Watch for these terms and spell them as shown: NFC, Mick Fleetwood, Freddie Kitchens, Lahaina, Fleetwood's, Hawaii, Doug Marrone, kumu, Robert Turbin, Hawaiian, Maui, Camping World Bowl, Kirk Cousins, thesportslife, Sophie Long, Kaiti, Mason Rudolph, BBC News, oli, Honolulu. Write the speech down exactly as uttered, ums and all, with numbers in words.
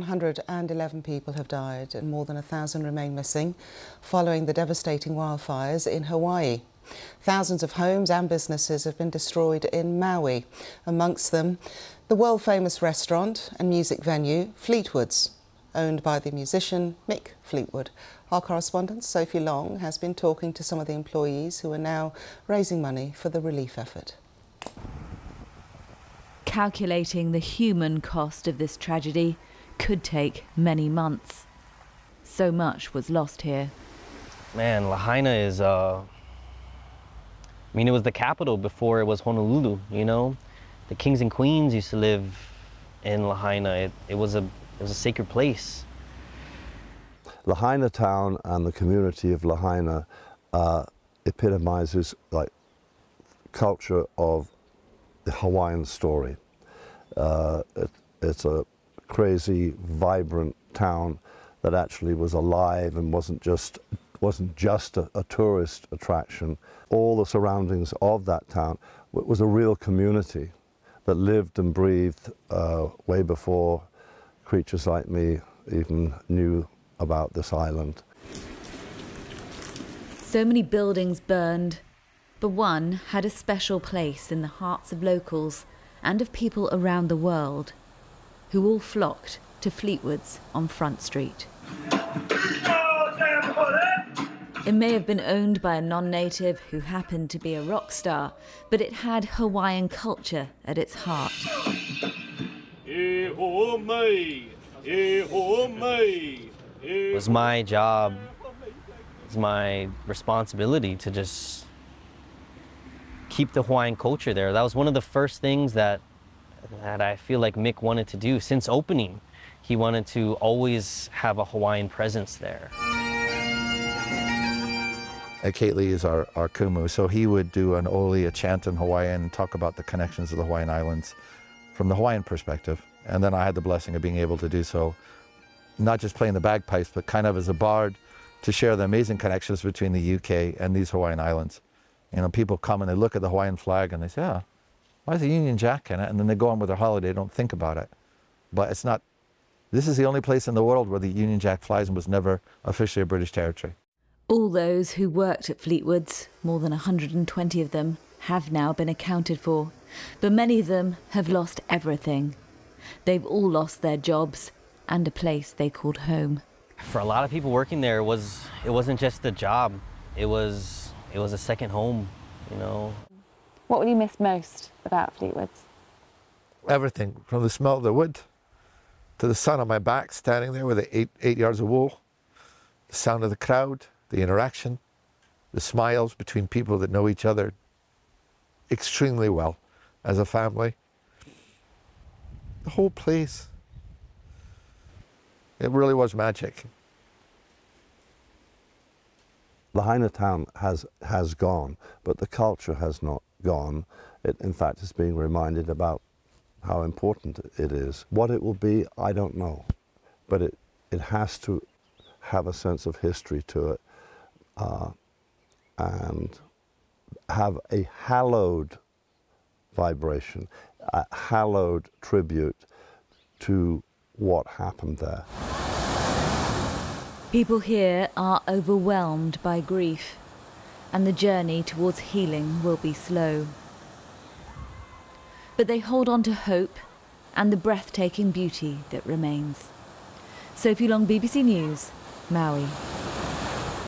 one hundred and eleven people have died and more than a thousand remain missing following the devastating wildfires in Hawaii. Thousands of homes and businesses have been destroyed in Maui, amongst them the world-famous restaurant and music venue Fleetwood's, owned by the musician Mick Fleetwood. Our correspondent Sophie Long has been talking to some of the employees who are now raising money for the relief effort. Calculating the human cost of this tragedy could take many months. So much was lost here. Man, Lahaina is, uh, I mean, it was the capital before it was Honolulu, you know? The kings and queens used to live in Lahaina. It, it was a, it was a sacred place. Lahaina town and the community of Lahaina uh, epitomizes like culture of the Hawaiian story. Uh, it, it's a crazy, vibrant town that actually was alive and wasn't just wasn't just a, a tourist attraction. All the surroundings of that town it was a real community that lived and breathed uh, way before creatures like me even knew about this island. So many buildings burned, but one had a special place in the hearts of locals and of people around the world, who all flocked to Fleetwood's on Front Street. It may have been owned by a non-native who happened to be a rock star, but it had Hawaiian culture at its heart. It was my job, it was my responsibility to just keep the Hawaiian culture there. That was one of the first things that, that I feel like Mick wanted to do since opening. He wanted to always have a Hawaiian presence there. Kaiti is our, our kumu, so he would do an oli, a chant in Hawaiian, and talk about the connections of the Hawaiian Islands from the Hawaiian perspective. And then I had the blessing of being able to do so, not just playing the bagpipes, but kind of as a bard to share the amazing connections between the U K and these Hawaiian islands. You know, people come and they look at the Hawaiian flag and they say, "Ah, why is the Union Jack in it?" And then they go on with their holiday, don't think about it. But it's not, this is the only place in the world where the Union Jack flies and was never officially a British territory. All those who worked at Fleetwood's, more than one hundred and twenty of them, have now been accounted for. But many of them have lost everything. They've all lost their jobs and a place they called home. For a lot of people working there, it was it wasn't just a job, it was it was a second home, you know. What will you miss most about Fleetwood's? Everything, from the smell of the wood to the sun on my back standing there with the eight eight yards of wool, the sound of the crowd, the interaction, the smiles between people that know each other extremely well as a family. The whole place. It really was magic. Lahaina town has, has gone, but the culture has not gone. It, in fact, is being reminded about how important it is. What it will be, I don't know, but it, it has to have a sense of history to it uh, and have a hallowed vibration, a hallowed tribute to what happened there. People here are overwhelmed by grief, and the journey towards healing will be slow. But they hold on to hope and the breathtaking beauty that remains. Sophie Long, B B C News, Maui.